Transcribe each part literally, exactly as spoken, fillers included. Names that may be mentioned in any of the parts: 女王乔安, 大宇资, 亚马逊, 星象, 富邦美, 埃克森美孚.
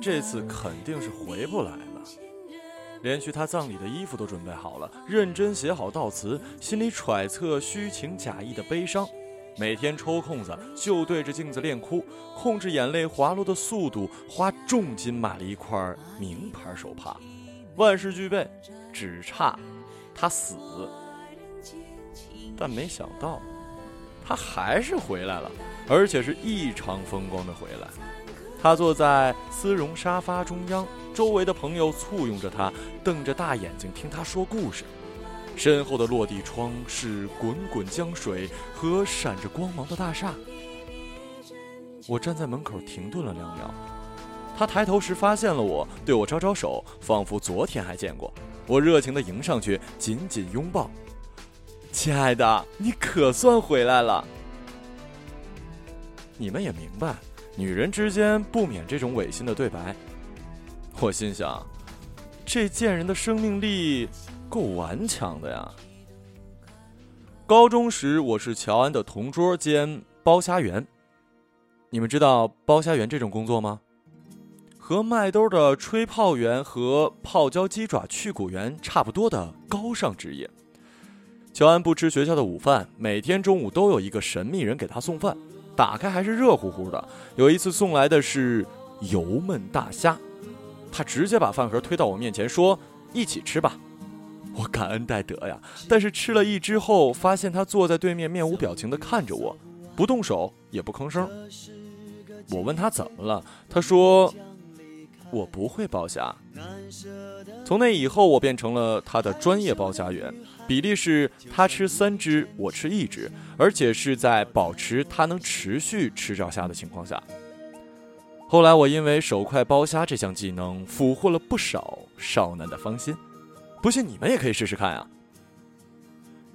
这次肯定是回不来了。连去他葬礼的衣服都准备好了，认真写好悼词，心里揣测虚情假意的悲伤，每天抽空子就对着镜子练哭，控制眼泪滑落的速度，花重金买了一块名牌手帕，万事俱备，只差他死。但没想到他还是回来了，而且是异常风光的回来。他坐在丝绒沙发中央，周围的朋友簇拥着他，瞪着大眼睛听他说故事。身后的落地窗是滚滚江水和闪着光芒的大厦。我站在门口停顿了两秒，他抬头时发现了我，对我招招手，仿佛昨天还见过。我热情地迎上去，紧紧拥抱。亲爱的，你可算回来了。你们也明白，女人之间不免这种违心的对白。我心想，这贱人的生命力够顽强的呀。高中时我是乔安的同桌兼包虾员。你们知道包虾员这种工作吗？和麦兜的吹泡员和泡椒鸡爪去骨员差不多的高尚职业。乔安不吃学校的午饭，每天中午都有一个神秘人给他送饭，打开还是热乎乎的。有一次送来的是油焖大虾，他直接把饭盒推到我面前说，一起吃吧。我感恩戴德呀，但是吃了一只后发现他坐在对面面无表情地看着我，不动手也不吭声。我问他怎么了，他说我不会包虾。从那以后我变成了他的专业包虾员，比例是他吃三只我吃一只，而且是在保持他能持续吃着虾的情况下。后来我因为手快包虾这项技能俘获了不少少男的芳心，不信你们也可以试试看啊。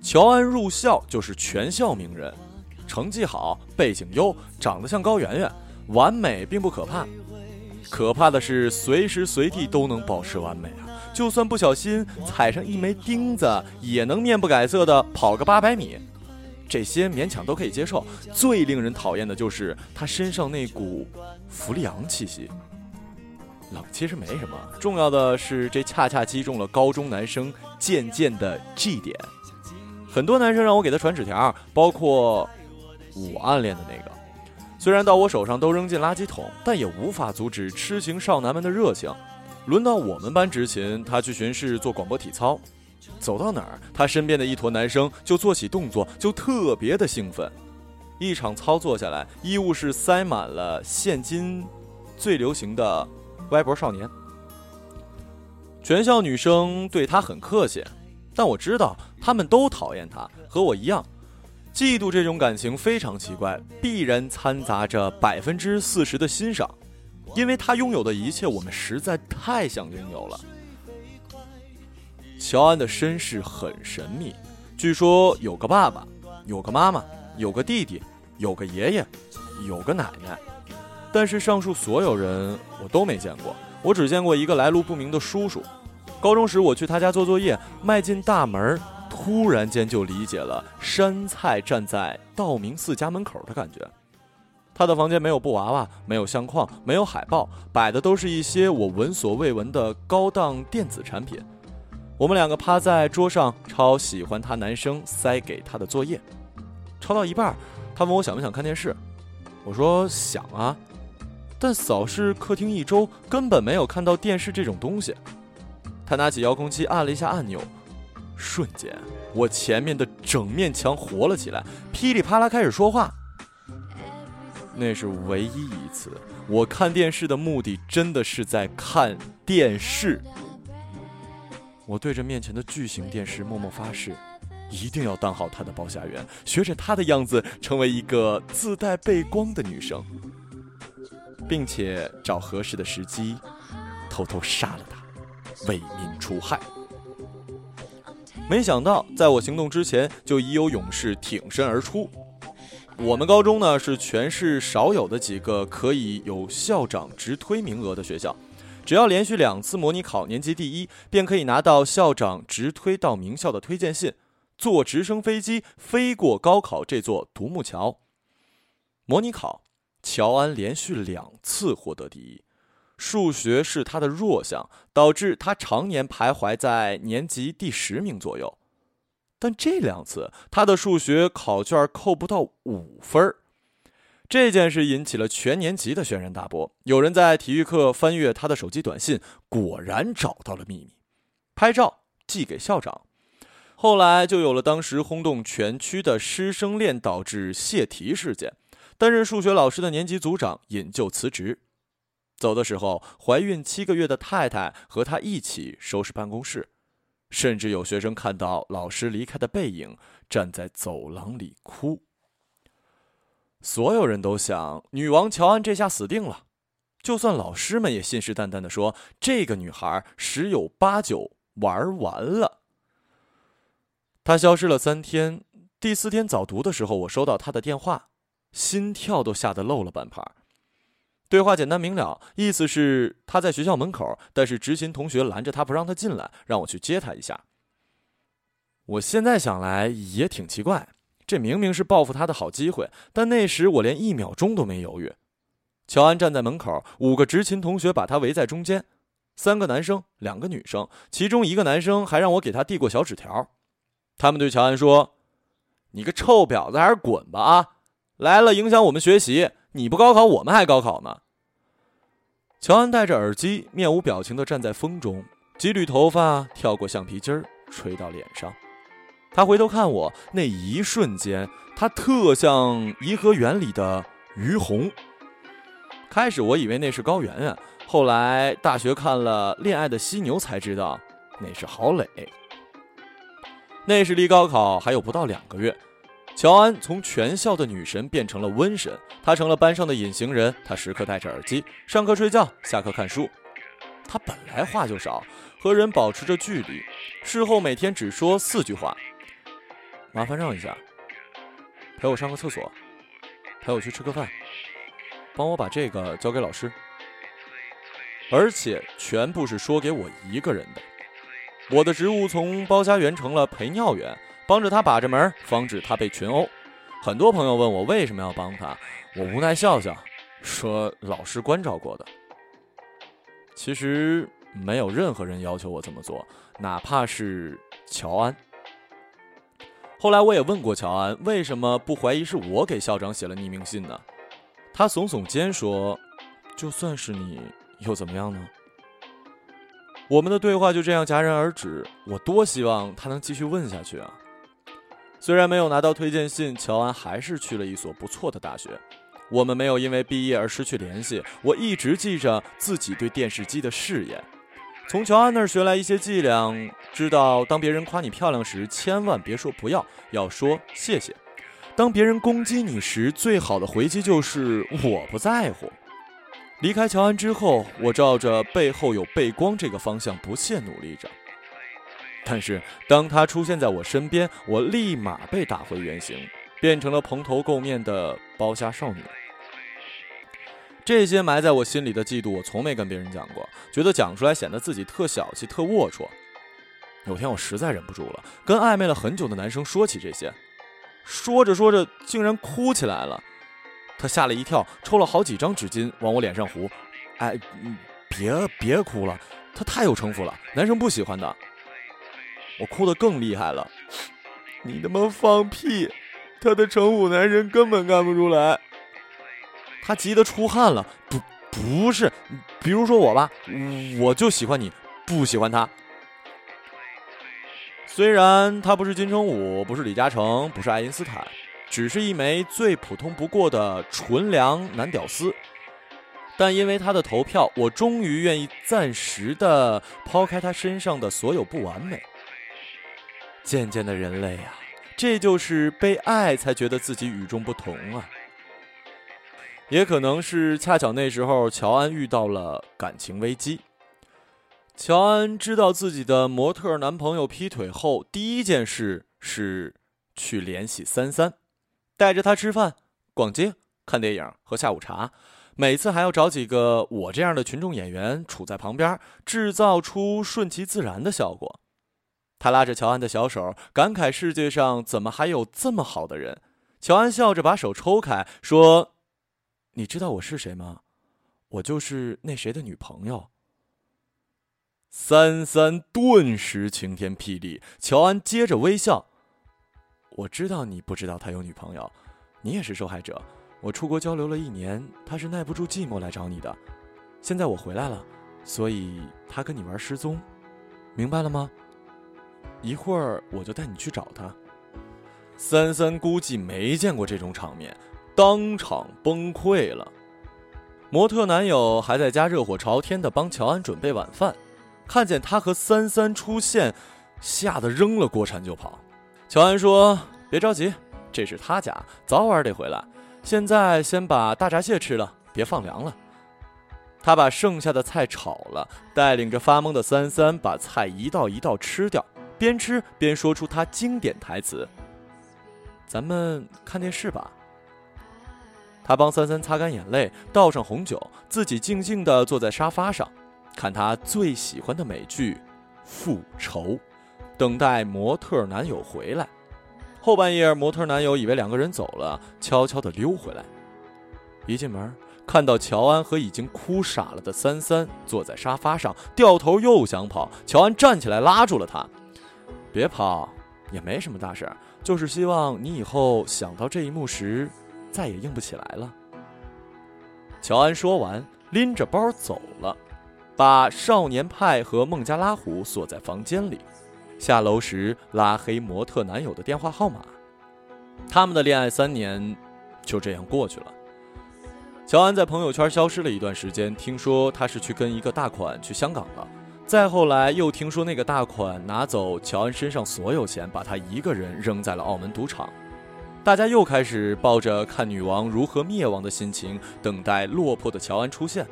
乔安入校就是全校名人，成绩好，背景优，长得像高圆圆，完美并不可怕，可怕的是随时随地都能保持完美啊！就算不小心踩上一枚钉子，也能面不改色的跑个八百米，这些勉强都可以接受。最令人讨厌的就是他身上那股氟利昂气息。冷其实没什么，重要的是这恰恰击中了高中男生渐渐的 G 点。很多男生让我给他传纸条，包括我暗恋的那个。虽然到我手上都扔进垃圾桶，但也无法阻止痴情少男们的热情。轮到我们班执勤，他去巡视做广播体操，走到哪儿，他身边的一坨男生就做起动作，就特别的兴奋。一场操作下来，医务室塞满了现今最流行的歪脖少年。全校女生对他很客气，但我知道他们都讨厌他，和我一样。嫉妒这种感情非常奇怪，必然掺杂着百分之四十的欣赏，因为他拥有的一切我们实在太想拥有了。乔安的身世很神秘，据说有个爸爸，有个妈妈，有个弟弟，有个爷爷，有个奶奶，但是上述所有人我都没见过，我只见过一个来路不明的叔叔。高中时我去他家做作业，迈进大门突然间就理解了山菜站在道明寺家门口的感觉。他的房间没有布娃娃，没有相框，没有海报，摆的都是一些我闻所未闻的高档电子产品。我们两个趴在桌上抄喜欢他男生塞给他的作业，抄到一半他问我想不想看电视，我说想啊，但扫视客厅一周根本没有看到电视这种东西。他拿起遥控器按了一下按钮，瞬间我前面的整面墙活了起来，噼里啪啦开始说话。那是唯一一次我看电视的目的真的是在看电视。我对着面前的巨型电视默默发誓，一定要当好她的包虾员，学着她的样子成为一个自带背光的女生，并且找合适的时机偷偷杀了她，为民除害。没想到在我行动之前就已有勇士挺身而出。我们高中呢是全市少有的几个可以有校长直推名额的学校，只要连续两次模拟考年级第一，便可以拿到校长直推到名校的推荐信，坐直升飞机飞过高考这座独木桥。模拟考，乔安连续两次获得第一，数学是他的弱项，导致他常年徘徊在年级第十名左右。但这两次他的数学考卷扣不到五分。这件事引起了全年级的轩然大波，有人在体育课翻阅他的手机短信，果然找到了秘密，拍照寄给校长。后来就有了当时轰动全区的师生恋导致泄题事件，担任数学老师的年级组长引咎辞职。走的时候，怀孕七个月的太太和他一起收拾办公室，甚至有学生看到老师离开的背影，站在走廊里哭。所有人都想，女王乔安这下死定了。就算老师们也信誓旦旦地说，这个女孩十有八九玩完了。他消失了三天，第四天早读的时候，我收到他的电话，心跳都吓得漏了半拍。对话简单明了，意思是他在学校门口，但是执勤同学拦着他不让他进来，让我去接他一下。我现在想来也挺奇怪，这明明是报复他的好机会，但那时我连一秒钟都没犹豫。乔安站在门口，五个执勤同学把他围在中间，三个男生，两个女生，其中一个男生还让我给他递过小纸条。他们对乔安说，你个臭婊子还是滚吧啊，来了影响我们学习，你不高考我们还高考呢。乔安戴着耳机，面无表情地站在风中，几缕头发跳过橡皮筋吹到脸上。他回头看我，那一瞬间他特像颐和园里的于红。开始我以为那是高原啊，后来大学看了《恋爱的犀牛》才知道那是郝蕾。那时离高考还有不到两个月，乔安从全校的女神变成了瘟神，她成了班上的隐形人，她时刻戴着耳机，上课睡觉，下课看书。她本来话就少，和人保持着距离，事后每天只说四句话：麻烦让一下，陪我上个厕所，陪我去吃个饭，帮我把这个交给老师。而且全部是说给我一个人的。我的职务从包家园成了陪尿员，帮着他把着门，防止他被群殴。很多朋友问我为什么要帮他，我无奈笑笑，说老师关照过的。其实没有任何人要求我这么做，哪怕是乔安。后来我也问过乔安，为什么不怀疑是我给校长写了匿名信呢？他耸耸肩说，就算是你又怎么样呢？我们的对话就这样戛然而止，我多希望他能继续问下去啊！虽然没有拿到推荐信，乔安还是去了一所不错的大学。我们没有因为毕业而失去联系，我一直记着自己对电视机的誓言。从乔安那儿学来一些伎俩，知道当别人夸你漂亮时，千万别说不要，要说谢谢。当别人攻击你时，最好的回击就是我不在乎。离开乔安之后，我照着背后有背光这个方向不懈努力着，但是当他出现在我身边，我立马被打回原形，变成了蓬头垢面的包虾少女。这些埋在我心里的嫉妒，我从没跟别人讲过，觉得讲出来显得自己特小气特龌龊。有天我实在忍不住了，跟暧昧了很久的男生说起这些，说着说着竟然哭起来了。他吓了一跳，抽了好几张纸巾往我脸上糊。哎，别别哭了，他太有城府了，男生不喜欢的。我哭得更厉害了。你他妈放屁，他的城府男人根本看不出来。他急得出汗了。不不是，比如说我吧，我就喜欢你，不喜欢他。虽然他不是金城武，不是李嘉诚，不是爱因斯坦，只是一枚最普通不过的纯良男屌丝，但因为他的投票，我终于愿意暂时的抛开他身上的所有不完美。渐渐的，人类啊，这就是被爱才觉得自己与众不同啊。也可能是恰巧那时候乔安遇到了感情危机。乔安知道自己的模特男朋友劈腿后，第一件事是去联系三三，带着他吃饭、逛街、看电影和下午茶，每次还要找几个我这样的群众演员处在旁边，制造出顺其自然的效果。他拉着乔安的小手，感慨世界上怎么还有这么好的人。乔安笑着把手抽开，说：“你知道我是谁吗？我就是那谁的女朋友。”三三顿时晴天霹雳，乔安接着微笑：“我知道你不知道他有女朋友，你也是受害者。我出国交流了一年，他是耐不住寂寞来找你的。现在我回来了，所以他跟你玩失踪，明白了吗？一会儿我就带你去找他。”三三估计没见过这种场面，当场崩溃了。模特男友还在家热火朝天地帮乔安准备晚饭，看见他和三三出现，吓得扔了锅铲就跑。乔安说：“别着急，这是他家，早晚得回来。现在先把大闸蟹吃了，别放凉了。”他把剩下的菜炒了，带领着发懵的三三把菜一道一道吃掉，边吃边说出他经典台词：“咱们看电视吧。”他帮三三擦干眼泪，倒上红酒，自己静静地坐在沙发上，看他最喜欢的美剧《复仇》，等待模特男友回来。后半夜，模特男友以为两个人走了，悄悄地溜回来。一进门，看到乔安和已经哭傻了的三三坐在沙发上，掉头又想跑。乔安站起来拉住了他：“别跑，也没什么大事，就是希望你以后想到这一幕时再也硬不起来了。”乔安说完，拎着包走了，把少年派和孟加拉虎锁在房间里。下楼时拉黑模特男友的电话号码。他们的恋爱三年就这样过去了。乔安在朋友圈消失了一段时间，听说他是去跟一个大款去香港了。再后来又听说那个大款拿走乔安身上所有钱，把他一个人扔在了澳门赌场。大家又开始抱着看女王如何灭亡的心情，等待落魄的乔安出现。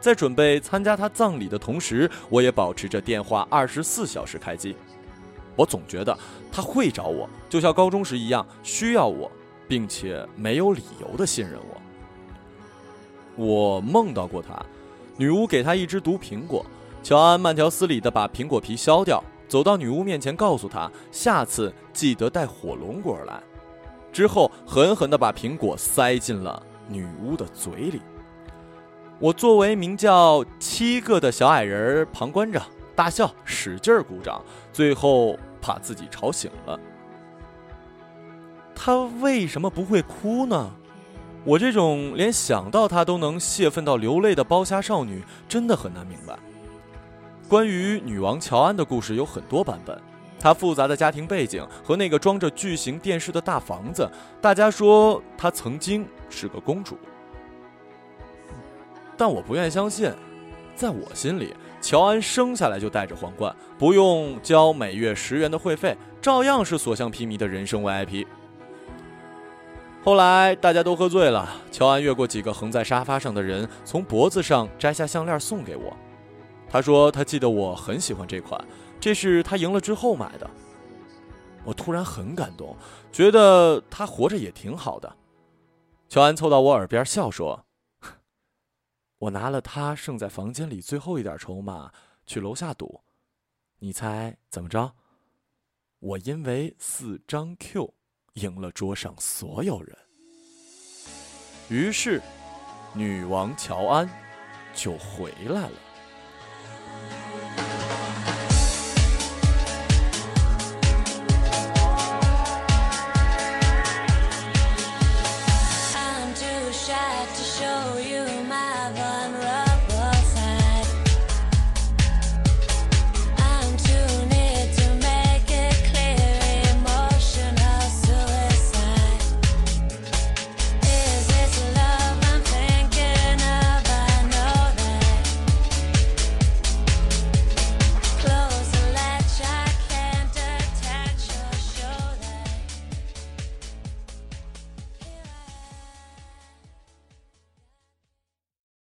在准备参加他葬礼的同时，我也保持着电话二十四小时开机。我总觉得他会找我，就像高中时一样需要我，并且没有理由的信任我。我梦到过他，女巫给他一只毒苹果，乔安慢条斯理地把苹果皮削掉，走到女巫面前告诉她，下次记得带火龙果来。之后狠狠地把苹果塞进了女巫的嘴里。我作为名叫七个的小矮人旁观着，大笑，使劲鼓掌，最后把自己吵醒了。他为什么不会哭呢？我这种连想到他都能泄愤到流泪的包虾少女，真的很难明白。关于女王乔安的故事有很多版本，她复杂的家庭背景和那个装着巨型电视的大房子，大家说她曾经是个公主。但我不愿相信，在我心里，乔安生下来就戴着皇冠，不用交每月十元的会费，照样是所向披靡的人生 V I P。 后来大家都喝醉了，乔安越过几个横在沙发上的人，从脖子上摘下项链送给我。他说他记得我很喜欢这款，这是他赢了之后买的。我突然很感动，觉得他活着也挺好的。乔安凑到我耳边笑说：“我拿了他剩在房间里最后一点筹码去楼下赌，你猜怎么着？我因为四张 Q 赢了桌上所有人。”于是，女王乔安就回来了。I'm too shy to show you my love.